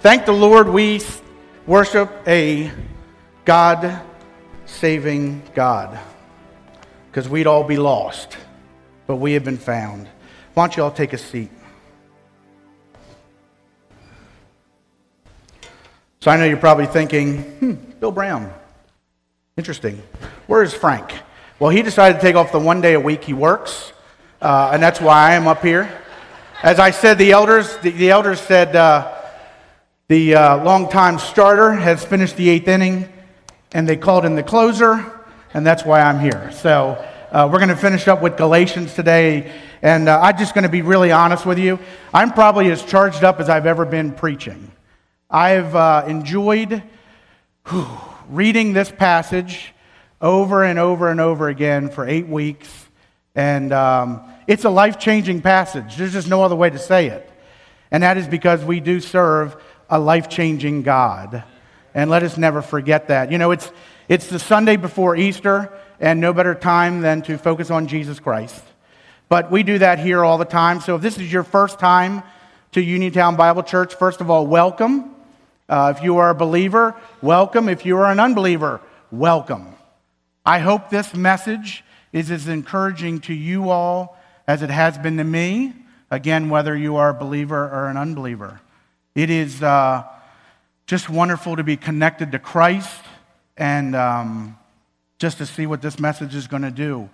Thank the Lord we worship a God-saving God, because we'd all be lost, but we have been found. Why don't you all take a seat? So I know you're probably thinking, Bill Brown, interesting. Where is Frank? Well, he decided to take off the one day a week he works, and that's why I am up here. As I said, the elders said the longtime starter has finished the eighth inning, and they called in the closer, and that's why I'm here. So we're going to finish up with Galatians today, and I'm just going to be really honest with you. I'm probably as charged up as I've ever been preaching. I've enjoyed reading this passage over and over and over again for 8 weeks, and it's a life-changing passage. There's just no other way to say it, and that is because we do serve a life-changing God, and let us never forget that. You know, it's the Sunday before Easter, and no better time than to focus on Jesus Christ, but we do that here all the time. So if this is your first time to Uniontown Bible Church, first of all, welcome. If you are a believer, welcome. If you are an unbeliever, welcome. I hope this message is as encouraging to you all as it has been to me, again, whether you are a believer or an unbeliever. It is just wonderful to be connected to Christ and just to see what this message is going to do.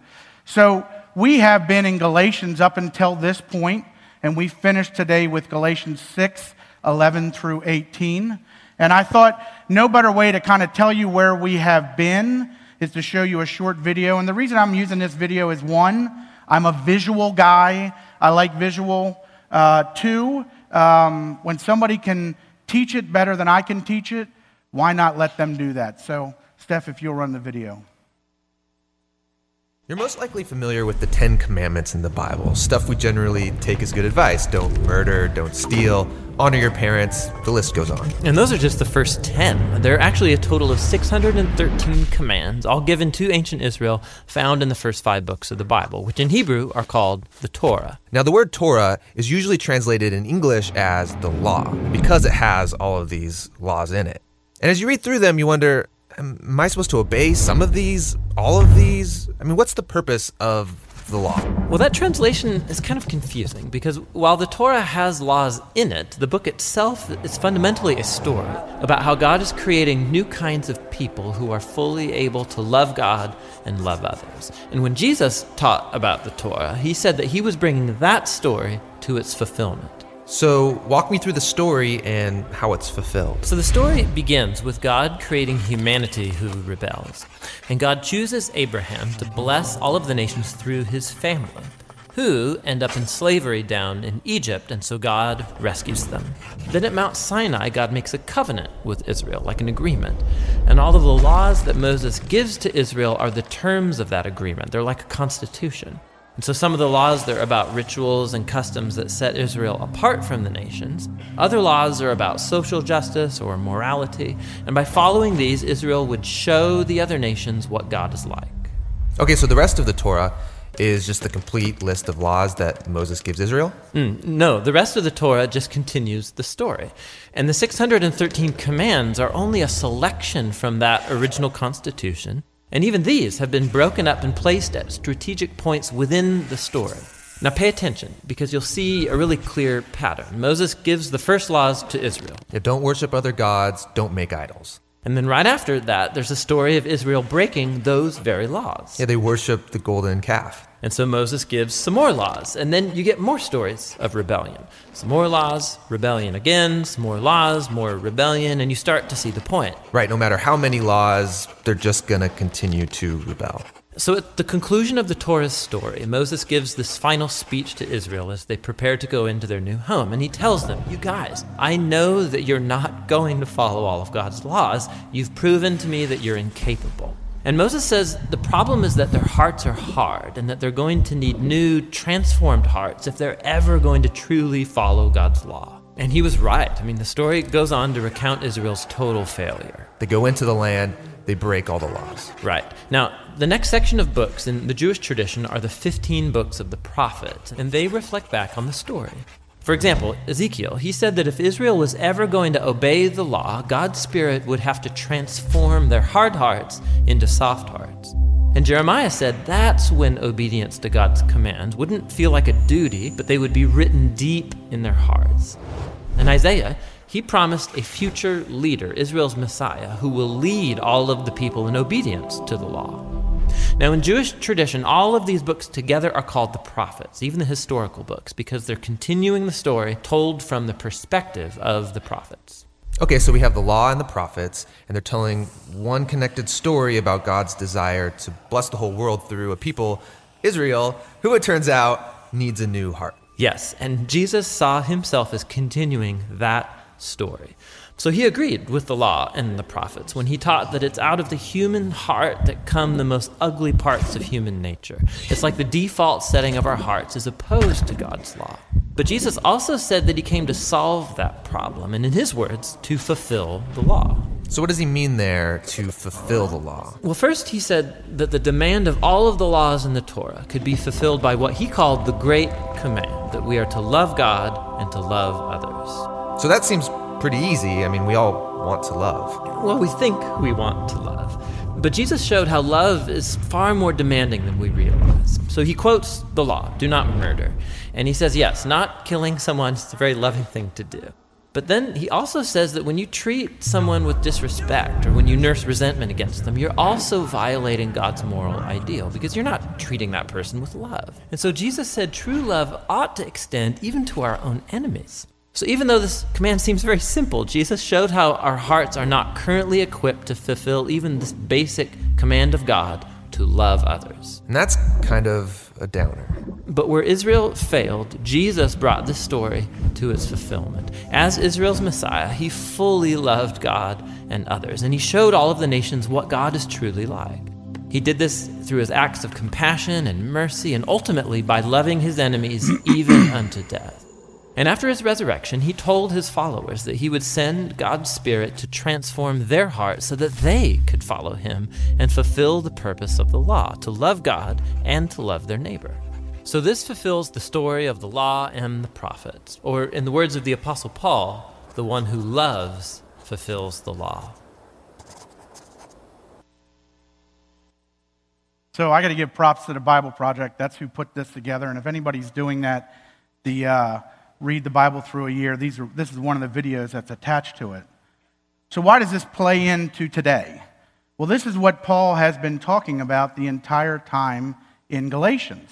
So we have been in Galatians up until this point, and we finished today with Galatians 6:11 through 18. And I thought no better way to kind of tell you where we have been is to show you a short video. And the reason I'm using this video is, one, I'm a visual guy. I like visual. Two, when somebody can teach it better than I can teach it, why not let them do that? So, Steph, if you'll run the video. You're most likely familiar with the 10 Commandments in the Bible, stuff we generally take as good advice. Don't murder, don't steal, honor your parents, the list goes on. And those are just the first 10. There are actually a total of 613 commands, all given to ancient Israel, found in the first 5 books of the Bible, which in Hebrew are called the Torah. Now the word Torah is usually translated in English as the law, because it has all of these laws in it. And as you read through them, you wonder, am I supposed to obey some of these, all of these? I mean, what's the purpose of the law? Well, that translation is kind of confusing because while the Torah has laws in it, the book itself is fundamentally a story about how God is creating new kinds of people who are fully able to love God and love others. And when Jesus taught about the Torah, he said that he was bringing that story to its fulfillment. So walk me through the story and how it's fulfilled. So the story begins with God creating humanity who rebels. And God chooses Abraham to bless all of the nations through his family, who end up in slavery down in Egypt, and so God rescues them. Then at Mount Sinai, God makes a covenant with Israel, like an agreement. And all of the laws that Moses gives to Israel are the terms of that agreement. They're like a constitution. And so some of the laws, they're about rituals and customs that set Israel apart from the nations. Other laws are about social justice or morality. And by following these, Israel would show the other nations what God is like. Okay, so the rest of the Torah is just the complete list of laws that Moses gives Israel? No, the rest of the Torah just continues the story. And the 613 commands are only a selection from that original constitution. And even these have been broken up and placed at strategic points within the story. Now pay attention, because you'll see a really clear pattern. Moses gives the first laws to Israel. Yeah, don't worship other gods, don't make idols. And then right after that, there's a story of Israel breaking those very laws. Yeah, they worship the golden calf. And so Moses gives some more laws, and then you get more stories of rebellion. Some more laws, rebellion again, some more laws, more rebellion, and you start to see the point. Right, no matter how many laws, they're just going to continue to rebel. So at the conclusion of the Torah story, Moses gives this final speech to Israel as they prepare to go into their new home. And he tells them, you guys, I know that you're not going to follow all of God's laws. You've proven to me that you're incapable. And Moses says the problem is that their hearts are hard and that they're going to need new, transformed hearts if they're ever going to truly follow God's law. And he was right. I mean, the story goes on to recount Israel's total failure. They go into the land, they break all the laws. Right. Now, the next section of books in the Jewish tradition are the 15 books of the prophets, and they reflect back on the story. For example, Ezekiel, he said that if Israel was ever going to obey the law, God's Spirit would have to transform their hard hearts into soft hearts. And Jeremiah said that's when obedience to God's commands wouldn't feel like a duty, but they would be written deep in their hearts. And Isaiah, he promised a future leader, Israel's Messiah, who will lead all of the people in obedience to the law. Now, in Jewish tradition, all of these books together are called the prophets, even the historical books, because they're continuing the story told from the perspective of the prophets. Okay, so we have the law and the prophets, and they're telling one connected story about God's desire to bless the whole world through a people, Israel, who it turns out needs a new heart. Yes, and Jesus saw himself as continuing that story. So he agreed with the law and the prophets when he taught that it's out of the human heart that come the most ugly parts of human nature. It's like the default setting of our hearts is opposed to God's law. But Jesus also said that he came to solve that problem, and in his words, to fulfill the law. So what does he mean there, to fulfill the law? Well, first he said that the demand of all of the laws in the Torah could be fulfilled by what he called the great command, that we are to love God and to love others. So that seems pretty easy. I mean, we all want to love. Well, we think we want to love. But Jesus showed how love is far more demanding than we realize. So he quotes the law, do not murder. And he says, yes, not killing someone is a very loving thing to do. But then he also says that when you treat someone with disrespect or when you nurse resentment against them, you're also violating God's moral ideal because you're not treating that person with love. And so Jesus said true love ought to extend even to our own enemies. So even though this command seems very simple, Jesus showed how our hearts are not currently equipped to fulfill even this basic command of God to love others. And that's kind of a downer. But where Israel failed, Jesus brought this story to its fulfillment. As Israel's Messiah, he fully loved God and others, and he showed all of the nations what God is truly like. He did this through his acts of compassion and mercy, and ultimately by loving his enemies even unto death. And after his resurrection, he told his followers that he would send God's Spirit to transform their hearts so that they could follow him and fulfill the purpose of the law, to love God and to love their neighbor. So this fulfills the story of the law and the prophets, or in the words of the Apostle Paul, the one who loves fulfills the law. So I got to give props to the Bible Project. That's who put this together. And if anybody's doing that, the Read the Bible through a year. This is one of the videos that's attached to it. So why does this play into today? Well, this is what Paul has been talking about the entire time in Galatians.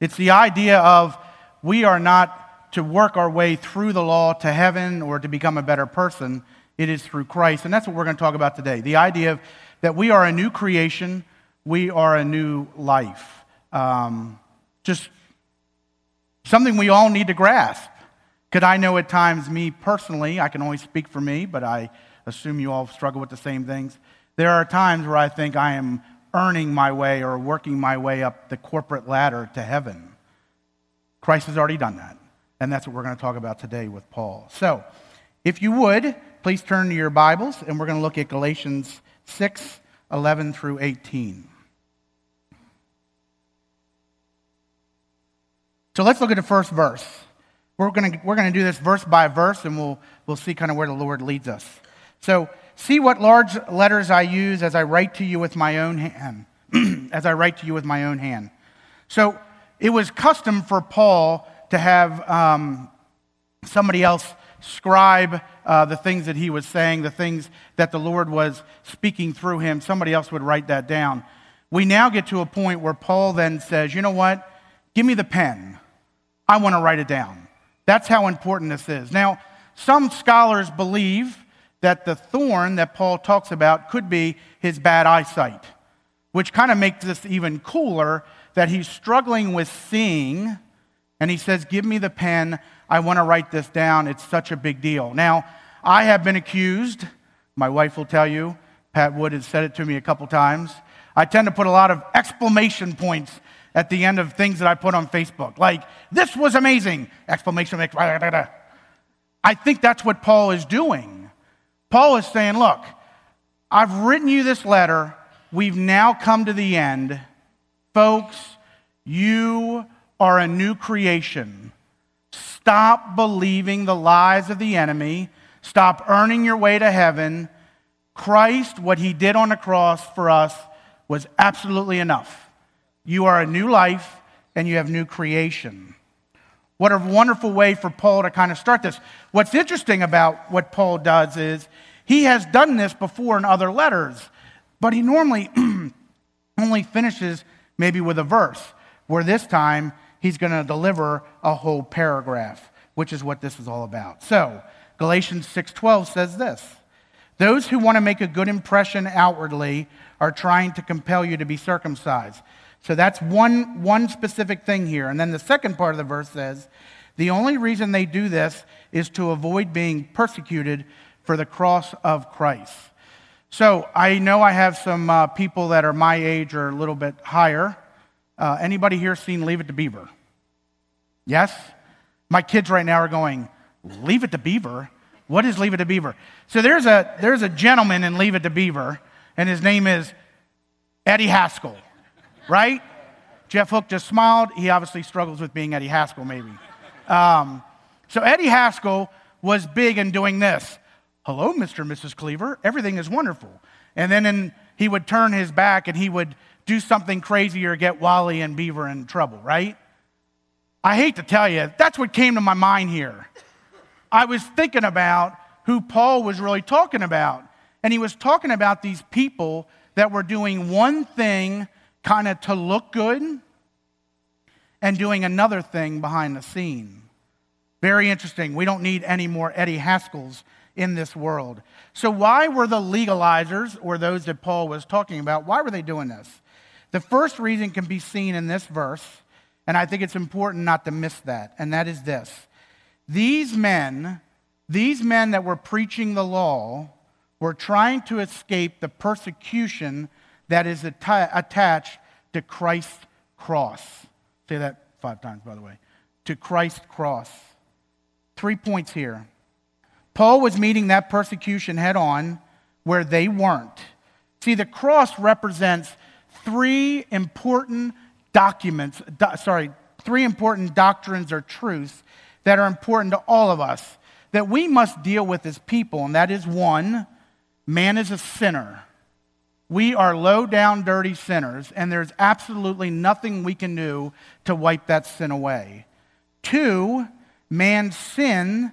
It's the idea of we are not to work our way through the law to heaven or to become a better person. It is through Christ, and that's what we're going to talk about today. The idea of that we are a new creation, we are a new life. Something we all need to grasp. Could I know at times, me personally, I can only speak for me, but I assume you all struggle with the same things. There are times where I think I am earning my way or working my way up the corporate ladder to heaven. Christ has already done that, and that's what we're going to talk about today with Paul. So, if you would, please turn to your Bibles, and we're going to look at Galatians 6:11 through 18. So let's look at the first verse. We're going to do this verse by verse, and we'll see kind of where the Lord leads us. So, see what large letters I use as I write to you with my own hand. So it was custom for Paul to have somebody else scribe the things that he was saying, the things that the Lord was speaking through him. Somebody else would write that down. We now get to a point where Paul then says, you know what? Give me the pen. I want to write it down. That's how important this is. Now, some scholars believe that the thorn that Paul talks about could be his bad eyesight, which kind of makes this even cooler that he's struggling with seeing, and he says, give me the pen. I want to write this down. It's such a big deal. Now, I have been accused. My wife will tell you. Pat Wood has said it to me a couple times. I tend to put a lot of exclamation points at the end of things that I put on Facebook. Like, this was amazing! I think that's what Paul is doing. Paul is saying, look, I've written you this letter. We've now come to the end. Folks, you are a new creation. Stop believing the lies of the enemy. Stop earning your way to heaven. Christ, what he did on the cross for us, was absolutely enough. You are a new life and you have new creation. What a wonderful way for Paul to kind of start this. What's interesting about what Paul does is he has done this before in other letters, but he normally only finishes maybe with a verse, where this time he's going to deliver a whole paragraph, which is what this is all about. So Galatians 6:12 says this: "Those who want to make a good impression outwardly are trying to compel you to be circumcised." So that's one specific thing here. And then the second part of the verse says, the only reason they do this is to avoid being persecuted for the cross of Christ. So I know I have some people that are my age or a little bit higher. Anybody here seen Leave It to Beaver? Yes? My kids right now are going, Leave It to Beaver? What is Leave It to Beaver? So there's a gentleman in Leave It to Beaver, and his name is Eddie Haskell, right? Jeff Hook just smiled. He obviously struggles with being Eddie Haskell, maybe. So Eddie Haskell was big in doing this. Hello, Mr. and Mrs. Cleaver. Everything is wonderful. And then he would turn his back and he would do something crazy or get Wally and Beaver in trouble, right? I hate to tell you, that's what came to my mind here. I was thinking about who Paul was really talking about. And he was talking about these people that were doing one thing kind of to look good and doing another thing behind the scene. Very interesting. We don't need any more Eddie Haskells in this world. So why were the legalizers, or those that Paul was talking about, why were they doing this? The first reason can be seen in this verse, and I think it's important not to miss that, and that is this. These men that were preaching the law were trying to escape the persecution that is attached to Christ's cross. Say that 5 times, by the way. To Christ's cross. 3 points here. Paul was meeting that persecution head on where they weren't. See, the cross represents three important doctrines or truths that are important to all of us that we must deal with as people, and that is 1, man is a sinner. We are low down, dirty sinners, and there's absolutely nothing we can do to wipe that sin away. 2, man's sin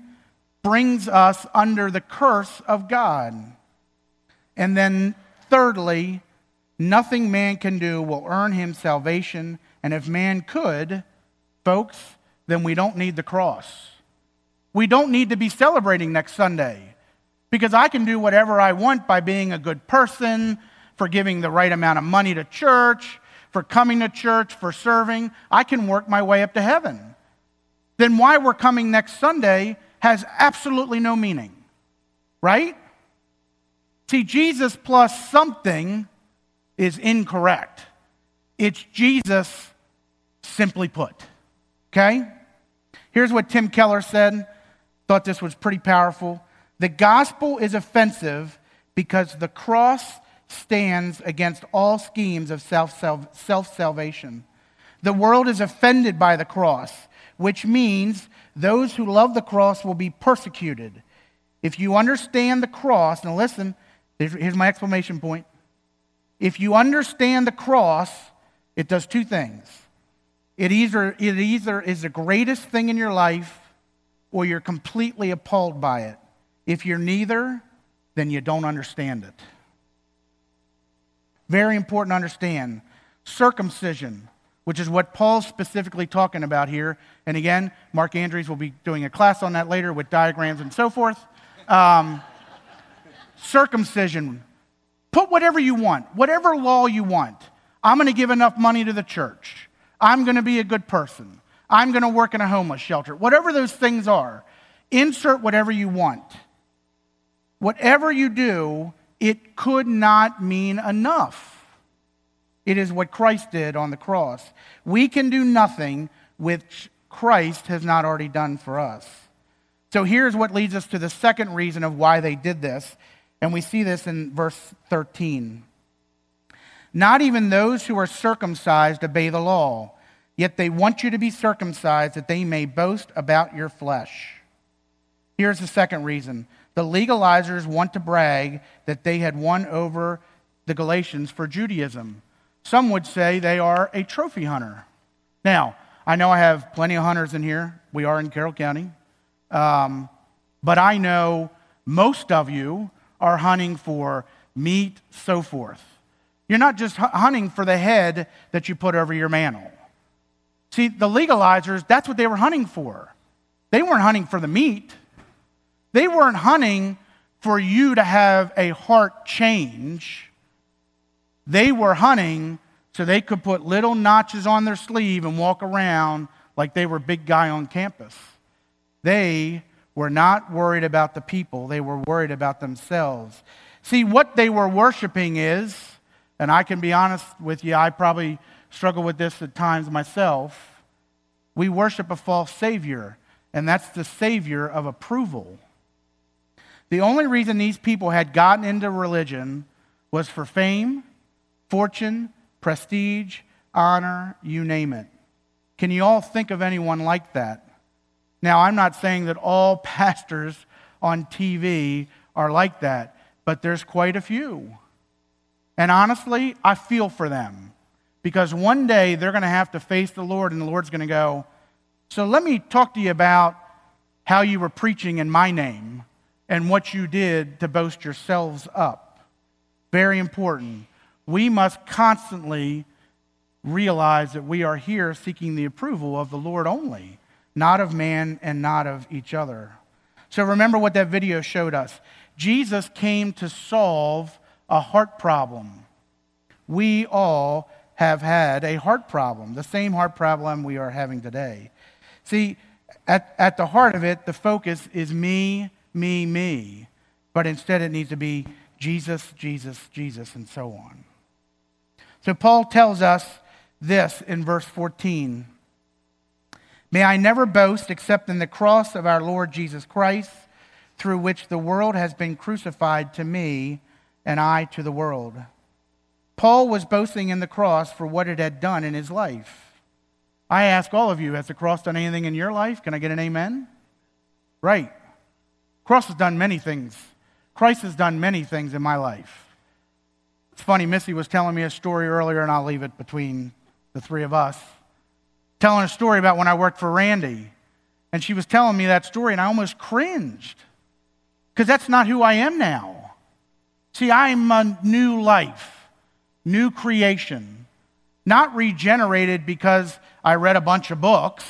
brings us under the curse of God. And then thirdly, nothing man can do will earn him salvation. And if man could, folks, then we don't need the cross. We don't need to be celebrating next Sunday, because I can do whatever I want by being a good person, for giving the right amount of money to church, for coming to church, for serving. I can work my way up to heaven. Then why we're coming next Sunday has absolutely no meaning, right? See, Jesus plus something is incorrect. It's Jesus, simply put, okay? Here's what Tim Keller said. Thought this was pretty powerful. The gospel is offensive because the cross stands against all schemes of self-salvation. The world is offended by the cross, which means those who love the cross will be persecuted. If you understand the cross, now listen, here's my exclamation point. If you understand the cross, it does 2 things. It either is the greatest thing in your life, or you're completely appalled by it. If you're neither, then you don't understand it. Very important to understand. Circumcision, which is what Paul's specifically talking about here. And again, Mark Andrews will be doing a class on that later with diagrams and so forth. Circumcision. Put whatever you want, whatever law you want. I'm going to give enough money to the church. I'm going to be a good person. I'm going to work in a homeless shelter. Whatever those things are, insert whatever you want. Whatever you do, it could not mean enough. It is what Christ did on the cross. We can do nothing which Christ has not already done for us. So here's what leads us to the second reason of why they did this. And we see this in verse 13. Not even those who are circumcised obey the law. Yet they want you to be circumcised that they may boast about your flesh. Here's the second reason. The legalizers want to brag that they had won over the Galatians for Judaism. Some would say they are a trophy hunter. Now, I know I have plenty of hunters in here. We are in Carroll County. But I know most of you are hunting for meat, so forth. You're not just hunting for the head that you put over your mantle. See, the legalizers, that's what they were hunting for. They weren't hunting for the meat. They weren't hunting for you to have a heart change. They were hunting so they could put little notches on their sleeve and walk around like they were a big guy on campus. They were not worried about the people. They were worried about themselves. See, what they were worshiping is, and I can be honest with you, I probably struggle with this at times myself, we worship a false savior, and that's the savior of approval. The only reason these people had gotten into religion was for fame, fortune, prestige, honor, you name it. Can you all think of anyone like that? Now, I'm not saying that all pastors on TV are like that, but there's quite a few. And honestly, I feel for them. Because one day they're going to have to face the Lord, and the Lord's going to go, so let me talk to you about how you were preaching in my name and what you did to boast yourselves up. Very important. We must constantly realize that we are here seeking the approval of the Lord only, not of man and not of each other. So remember what that video showed us. Jesus came to solve a heart problem. We all have had a heart problem, the same heart problem we are having today. See, at the heart of it, the focus is me, me, me. But instead it needs to be Jesus, Jesus, Jesus, and so on. So Paul tells us this in verse 14. May I never boast except in the cross of our Lord Jesus Christ, through which the world has been crucified to me and I to the world. Paul was boasting in the cross for what it had done in his life. I ask all of you, has the cross done anything in your life? Can I get an amen? Right. Cross has done many things. Christ has done many things in my life. It's funny, Missy was telling me a story earlier, and I'll leave it between the three of us, telling a story about when I worked for Randy. And she was telling me that story, and I almost cringed because that's not who I am now. See, I'm a new life. New creation, not regenerated because I read a bunch of books,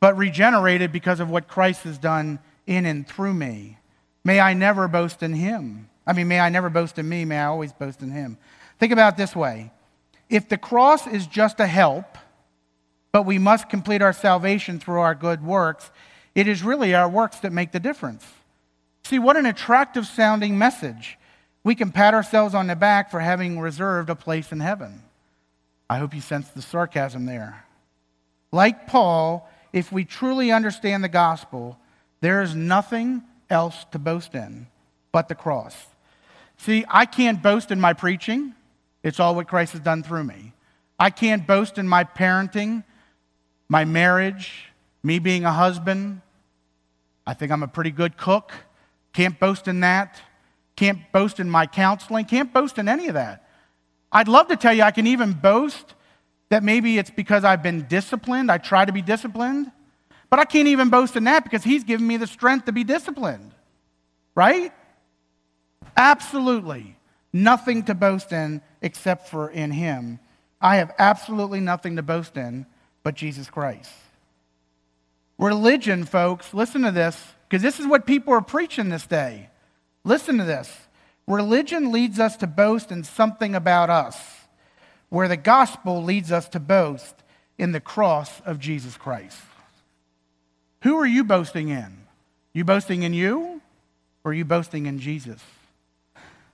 but regenerated because of what Christ has done in and through me. May I never boast in him. May I never boast in me, may I always boast in him. Think about it this way. If the cross is just a help, but we must complete our salvation through our good works, it is really our works that make the difference. See, what an attractive sounding message. We can pat ourselves on the back for having reserved a place in heaven. I hope you sense the sarcasm there. Like Paul, if we truly understand the gospel, there is nothing else to boast in but the cross. See, I can't boast in my preaching. It's all what Christ has done through me. I can't boast in my parenting, my marriage, me being a husband. I think I'm a pretty good cook. Can't boast in that. Can't boast in my counseling. Can't boast in any of that. I'd love to tell you I can even boast that maybe it's because I've been disciplined. I try to be disciplined. But I can't even boast in that because he's given me the strength to be disciplined. Right? Absolutely nothing to boast in except for in him. I have absolutely nothing to boast in but Jesus Christ. Religion, folks, listen to this, because this is what people are preaching this day. Listen to this. Religion leads us to boast in something about us, where the gospel leads us to boast in the cross of Jesus Christ. Who are you boasting in? You boasting in you, or are you boasting in Jesus?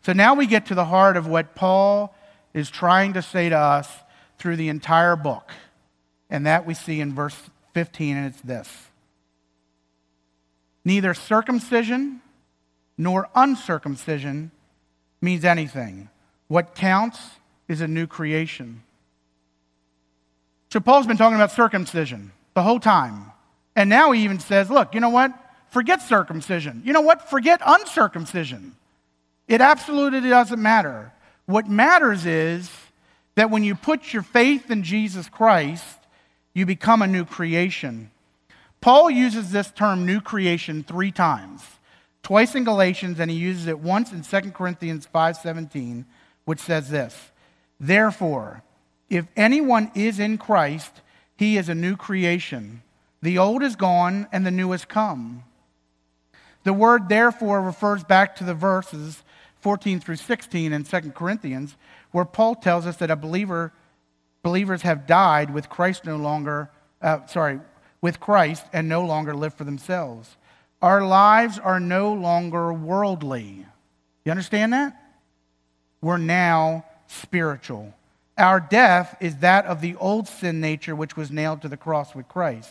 So now we get to the heart of what Paul is trying to say to us through the entire book, and that we see in verse 15, and it's this. Neither circumcision nor uncircumcision means anything. What counts is a new creation. So Paul's been talking about circumcision the whole time. And now he even says, look, you know what? Forget circumcision. You know what? Forget uncircumcision. It absolutely doesn't matter. What matters is that when you put your faith in Jesus Christ, you become a new creation. Paul uses this term new creation 3 times, twice in Galatians, and he uses it once in 2 Corinthians 5:17, which says this, therefore, if anyone is in Christ, he is a new creation. The old is gone and the new has come. The word therefore refers back to the verses 14 through 16 in 2 Corinthians, where Paul tells us that believers have died with Christ and no longer live for themselves. Our lives are no longer worldly. You understand that? We're now spiritual. Our death is that of the old sin nature which was nailed to the cross with Christ.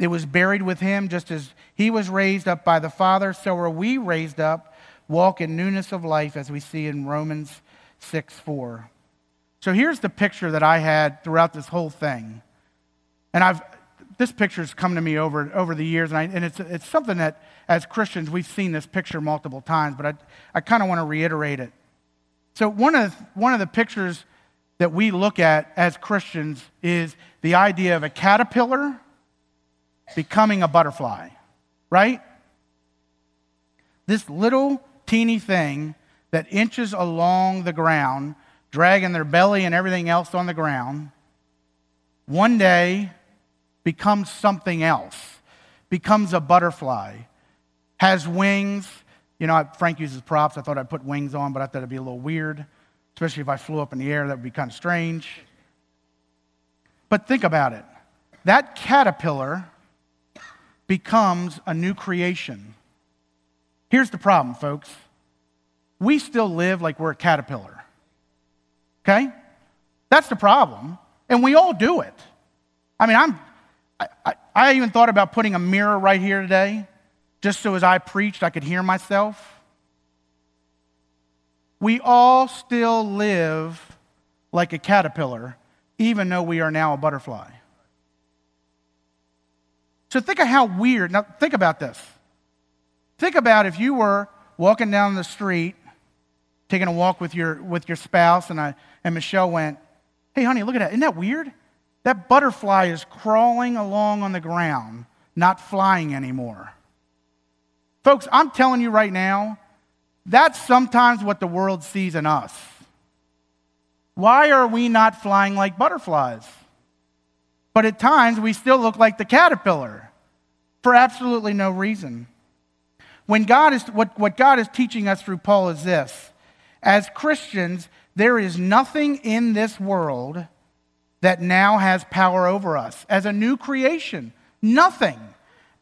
It was buried with him just as he was raised up by the Father, so are we raised up, walk in newness of life as we see in Romans 6:4. So here's the picture that I had throughout this whole thing. And this picture's come to me over the years, and it's something that as Christians we've seen this picture multiple times, but I kind of want to reiterate it. So one of the pictures that we look at as Christians is the idea of a caterpillar becoming a butterfly, right? This little teeny thing that inches along the ground, dragging their belly and everything else on the ground, one day becomes something else, becomes a butterfly, has wings. You know, Frank uses props. I thought I'd put wings on, but I thought it'd be a little weird, especially if I flew up in the air. That would be kind of strange. But think about it. That caterpillar becomes a new creation. Here's the problem, folks. We still live like we're a caterpillar. Okay? That's the problem. And we all do it. I mean, I even thought about putting a mirror right here today, just so as I preached, I could hear myself. We all still live like a caterpillar, even though we are now a butterfly. So think of how weird. Now think about this. Think about if you were walking down the street, taking a walk with your spouse, and Michelle went, "Hey, honey, look at that! Isn't that weird? That butterfly is crawling along on the ground, not flying anymore." Folks, I'm telling you right now, that's sometimes what the world sees in us. Why are we not flying like butterflies? But at times, we still look like the caterpillar for absolutely no reason. What God is teaching us through Paul is this. As Christians, there is nothing in this world that now has power over us. As a new creation, nothing.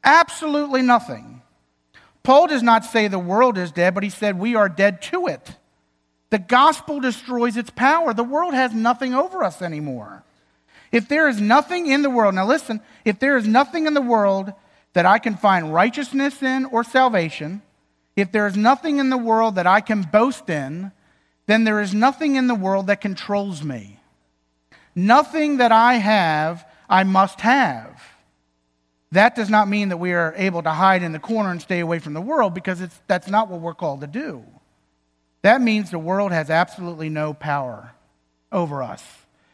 Absolutely nothing. Paul does not say the world is dead, but he said we are dead to it. The gospel destroys its power. The world has nothing over us anymore. If there is nothing in the world, now listen, if there is nothing in the world that I can find righteousness in or salvation, if there is nothing in the world that I can boast in, then there is nothing in the world that controls me. Nothing that I have, I must have. That does not mean that we are able to hide in the corner and stay away from the world, because that's not what we're called to do. That means the world has absolutely no power over us.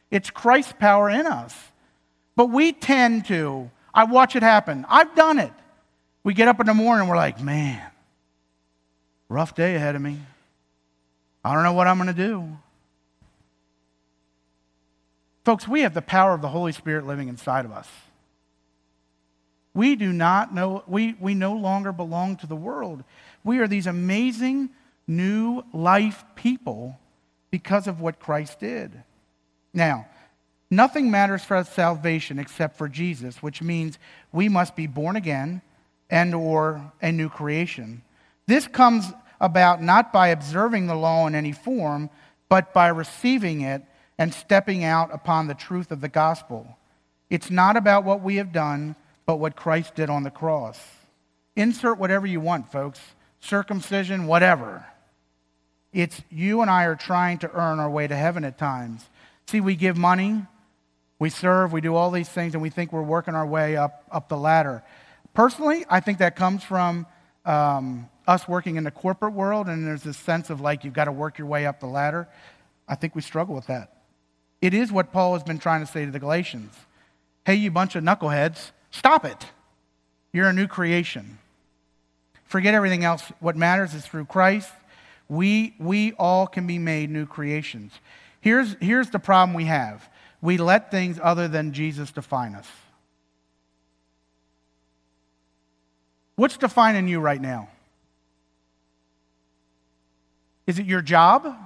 It's Christ's power in us. But we tend to, I watch it happen. I've done it. We get up in the morning and we're like, man, rough day ahead of me. I don't know what I'm going to do. Folks, we have the power of the Holy Spirit living inside of us. We do not know, we no longer belong to the world. We are these amazing new life people because of what Christ did. Now, nothing matters for us salvation except for Jesus, which means we must be born again and or a new creation. This comes about not by observing the law in any form, but by receiving it and stepping out upon the truth of the gospel. It's not about what we have done, but what Christ did on the cross. Insert whatever you want, folks. Circumcision, whatever. It's you and I are trying to earn our way to heaven at times. See, we give money, We serve, we do all these things, and we think we're working our way up the ladder. Personally, I think that comes from us working in the corporate world, and there's this sense of like, you've got to work your way up the ladder. I think we struggle with that. It is what Paul has been trying to say to the Galatians. Hey, you bunch of knuckleheads, stop it. You're a new creation. Forget everything else. What matters is through Christ, we all can be made new creations. Here's the problem we have. We let things other than Jesus define us. What's defining you right now? Is it your job?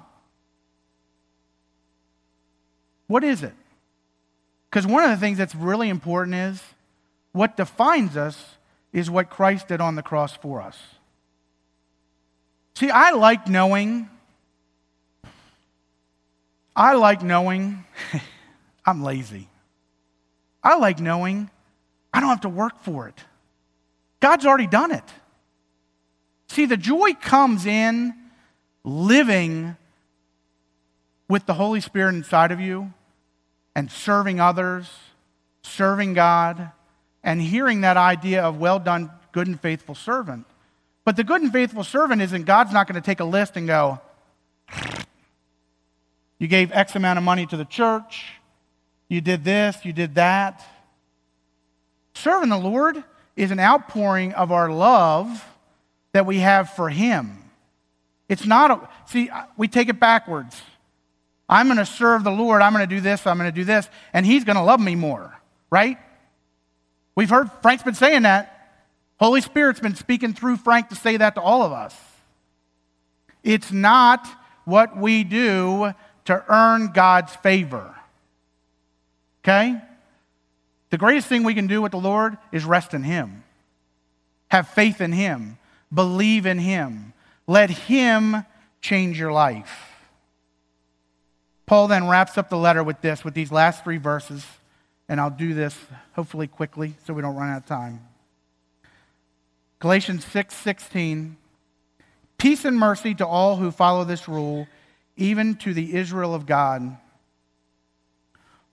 What is it? Because one of the things that's really important is what defines us is what Christ did on the cross for us. See, I like knowing, I'm lazy. I like knowing I don't have to work for it. God's already done it. See, the joy comes in living with the Holy Spirit inside of you and serving others, serving God, and hearing that idea of, well done, good and faithful servant. But the good and faithful servant isn't, God's not going to take a list and go, you gave X amount of money to the church, you did this, you did that. Serving the Lord is an outpouring of our love that we have for Him. It's not, we take it backwards. I'm going to serve the Lord, I'm going to do this, and He's going to love me more, right? We've heard Frank's been saying that. Holy Spirit's been speaking through Frank to say that to all of us. It's not what we do to earn God's favor. Okay? The greatest thing we can do with the Lord is rest in Him. Have faith in Him. Believe in Him. Let Him change your life. Paul then wraps up the letter with this, with these last three verses. And I'll do this hopefully quickly so we don't run out of time. Galatians 6:16. Peace and mercy to all who follow this rule, even to the Israel of God.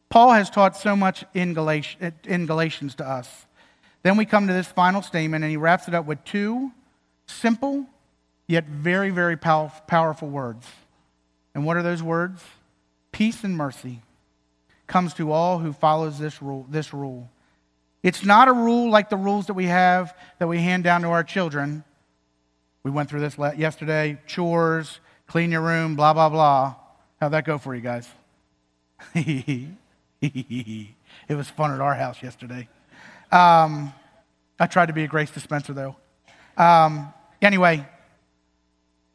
Paul has taught so much in Galatians to us. Then we come to this final statement, and he wraps it up with two simple yet very, very powerful words. And what are those words? Peace and mercy comes to all who follows this rule. It's not a rule like the rules that we have that we hand down to our children. We went through this yesterday, chores, clean your room, blah, blah, blah. How'd that go for you guys? It was fun at our house yesterday. I tried to be a grace dispenser, though. Anyway,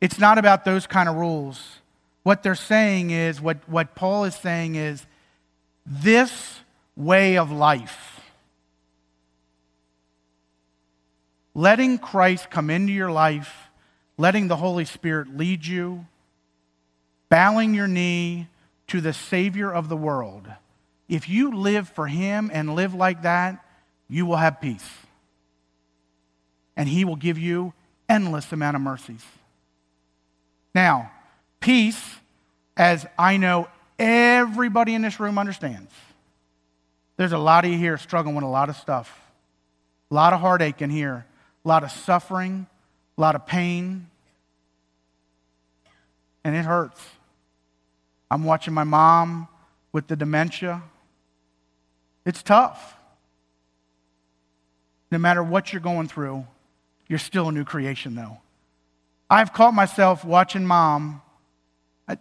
it's not about those kind of rules. What they're saying is, what Paul is saying is, this way of life, letting Christ come into your life, letting the Holy Spirit lead you, bowing your knee to the Savior of the world. If you live for Him and live like that, you will have peace. And He will give you endless amount of mercies. Now, peace, as I know everybody in this room understands. There's a lot of you here struggling with a lot of stuff. A lot of heartache in here. A lot of suffering. A lot of pain. And it hurts. I'm watching my mom with the dementia. It's tough. No matter what you're going through, you're still a new creation, though. I've caught myself watching Mom.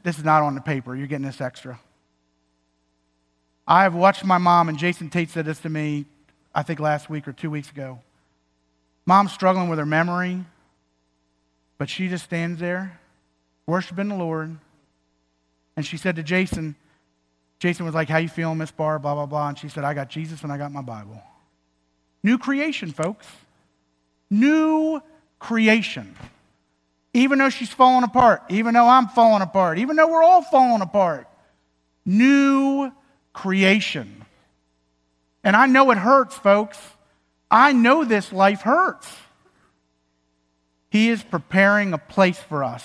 This is not on the paper. You're getting this extra. I have watched my mom, and Jason Tate said this to me, I think last week or 2 weeks ago. Mom's struggling with her memory, but she just stands there, worshiping the Lord. And she said to Jason, Jason was like, how you feeling, Miss Barr, blah, blah, blah. And she said, I got Jesus and I got my Bible. New creation, folks. New creation. Even though she's falling apart, even though I'm falling apart, even though we're all falling apart, new creation. And I know it hurts, folks. I know this life hurts. He is preparing a place for us.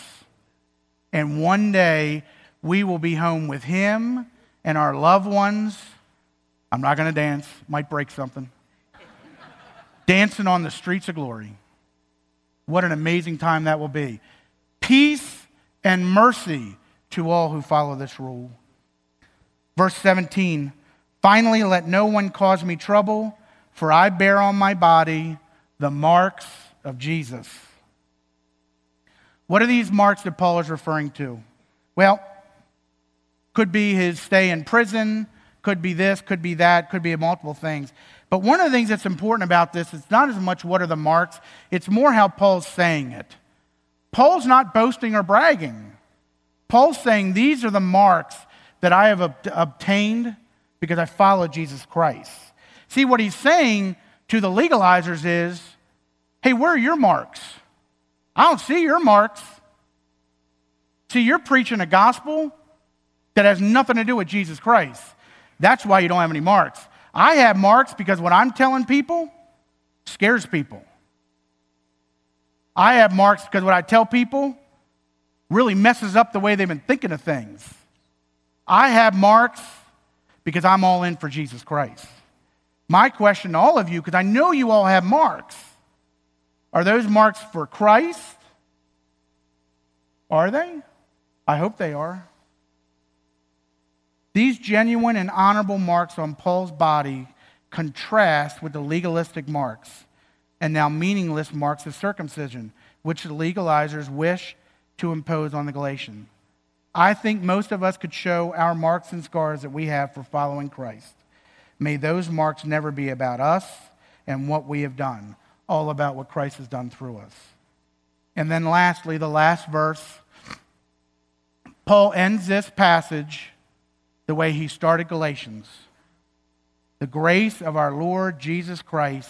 And one day we will be home with Him and our loved ones I'm not going to dance. Might break something. Dancing on the streets of glory. What an amazing time that will be. Peace and mercy to all who follow this rule. Verse 17, finally, let no one cause me trouble, for I bear on my body the marks of Jesus. What are these marks that Paul is referring to? Well, could be his stay in prison, could be this, could be that, could be multiple things. But one of the things that's important about this, it's not as much what are the marks, it's more how Paul's saying it. Paul's not boasting or bragging. Paul's saying these are the marks that I have obtained because I follow Jesus Christ. See, what he's saying to the legalizers is, hey, where are your marks? I don't see your marks. See, you're preaching a gospel that has nothing to do with Jesus Christ. That's why you don't have any marks. I have marks because what I'm telling people scares people. I have marks because what I tell people really messes up the way they've been thinking of things. I have marks because I'm all in for Jesus Christ. My question to all of you, because I know you all have marks, are those marks for Christ? Are they? I hope they are. These genuine and honorable marks on Paul's body contrast with the legalistic marks and now meaningless marks of circumcision, which the legalizers wish to impose on the Galatians. I think most of us could show our marks and scars that we have for following Christ. May those marks never be about us and what we have done, all about what Christ has done through us. And then lastly, the last verse, Paul ends this passage the way he started Galatians. The grace of our Lord Jesus Christ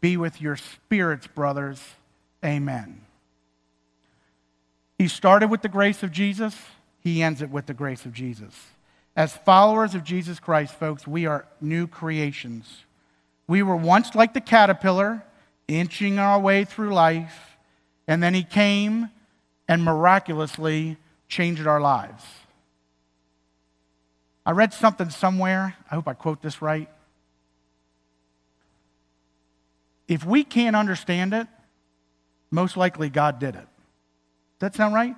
be with your spirits, brothers. Amen. He started with the grace of Jesus. He ends it with the grace of Jesus. As followers of Jesus Christ, folks, we are new creations. We were once like the caterpillar, inching our way through life, and then he came and miraculously changed our lives. I read something somewhere, I hope I quote this right. If we can't understand it, most likely God did it. Does that sound right?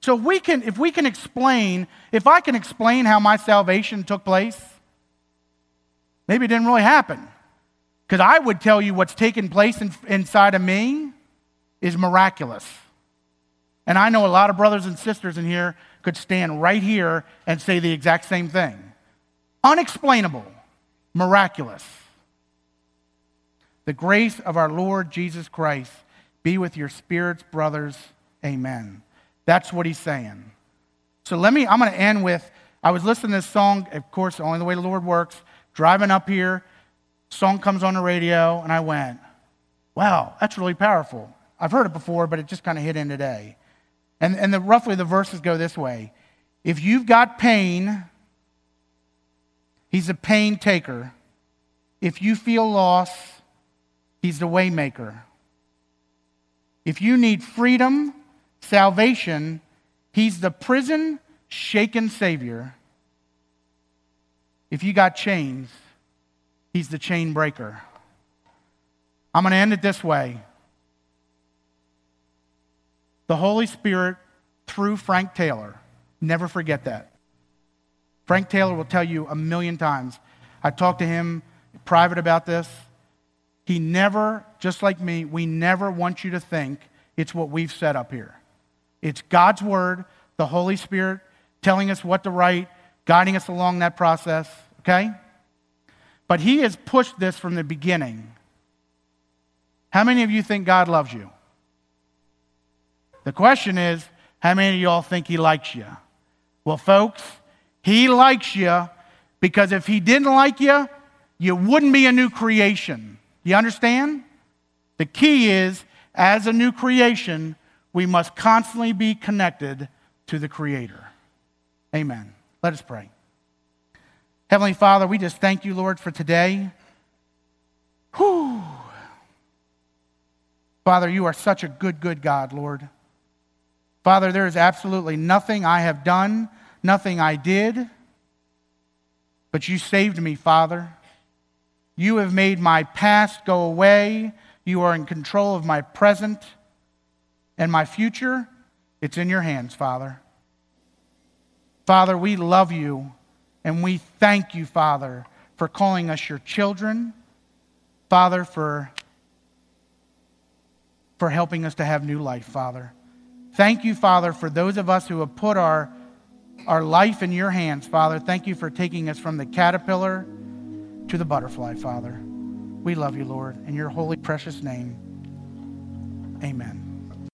So if I can explain how my salvation took place, maybe it didn't really happen. Because I would tell you what's taken place inside of me is miraculous. And I know a lot of brothers and sisters in here could stand right here and say the exact same thing. Unexplainable, miraculous. The grace of our Lord Jesus Christ be with your spirits, brothers. Amen. That's what he's saying. So I'm going to end with, I was listening to this song, of course, Only the Way the Lord Works, driving up here, song comes on the radio, and I went, wow, that's really powerful. I've heard it before, but it just kind of hit in today. And roughly the verses go this way. If you've got pain, he's a pain taker. If you feel loss, he's the way maker. If you need freedom, salvation, he's the prison shaken Savior. If you got chains, he's the chain breaker. I'm going to end it this way. The Holy Spirit, through Frank Taylor, never forget that. Frank Taylor will tell you 1,000,000 times. I talked to him private about this. He never, just like me, we never want you to think it's what we've set up here. It's God's word, the Holy Spirit telling us what to write, guiding us along that process, okay? But he has pushed this from the beginning. How many of you think God loves you? The question is, how many of y'all think he likes you? Well, folks, he likes you because if he didn't like you, you wouldn't be a new creation. You understand? The key is, as a new creation, we must constantly be connected to the Creator. Amen. Let us pray. Heavenly Father, we just thank you, Lord, for today. Whew. Father, you are such a good, good God, Lord. Father, there is absolutely nothing I have done, nothing I did, But you saved me, Father. You have made my past go away. You are in control of my present and my future. It's in your hands, Father. Father, we love you, and we thank you, Father, for calling us your children. Father, for helping us to have new life, Father. Thank you, Father, for those of us who have put our life in your hands, Father. Thank you for taking us from the caterpillar to the butterfly, Father. We love you, Lord, in your holy, precious name. Amen.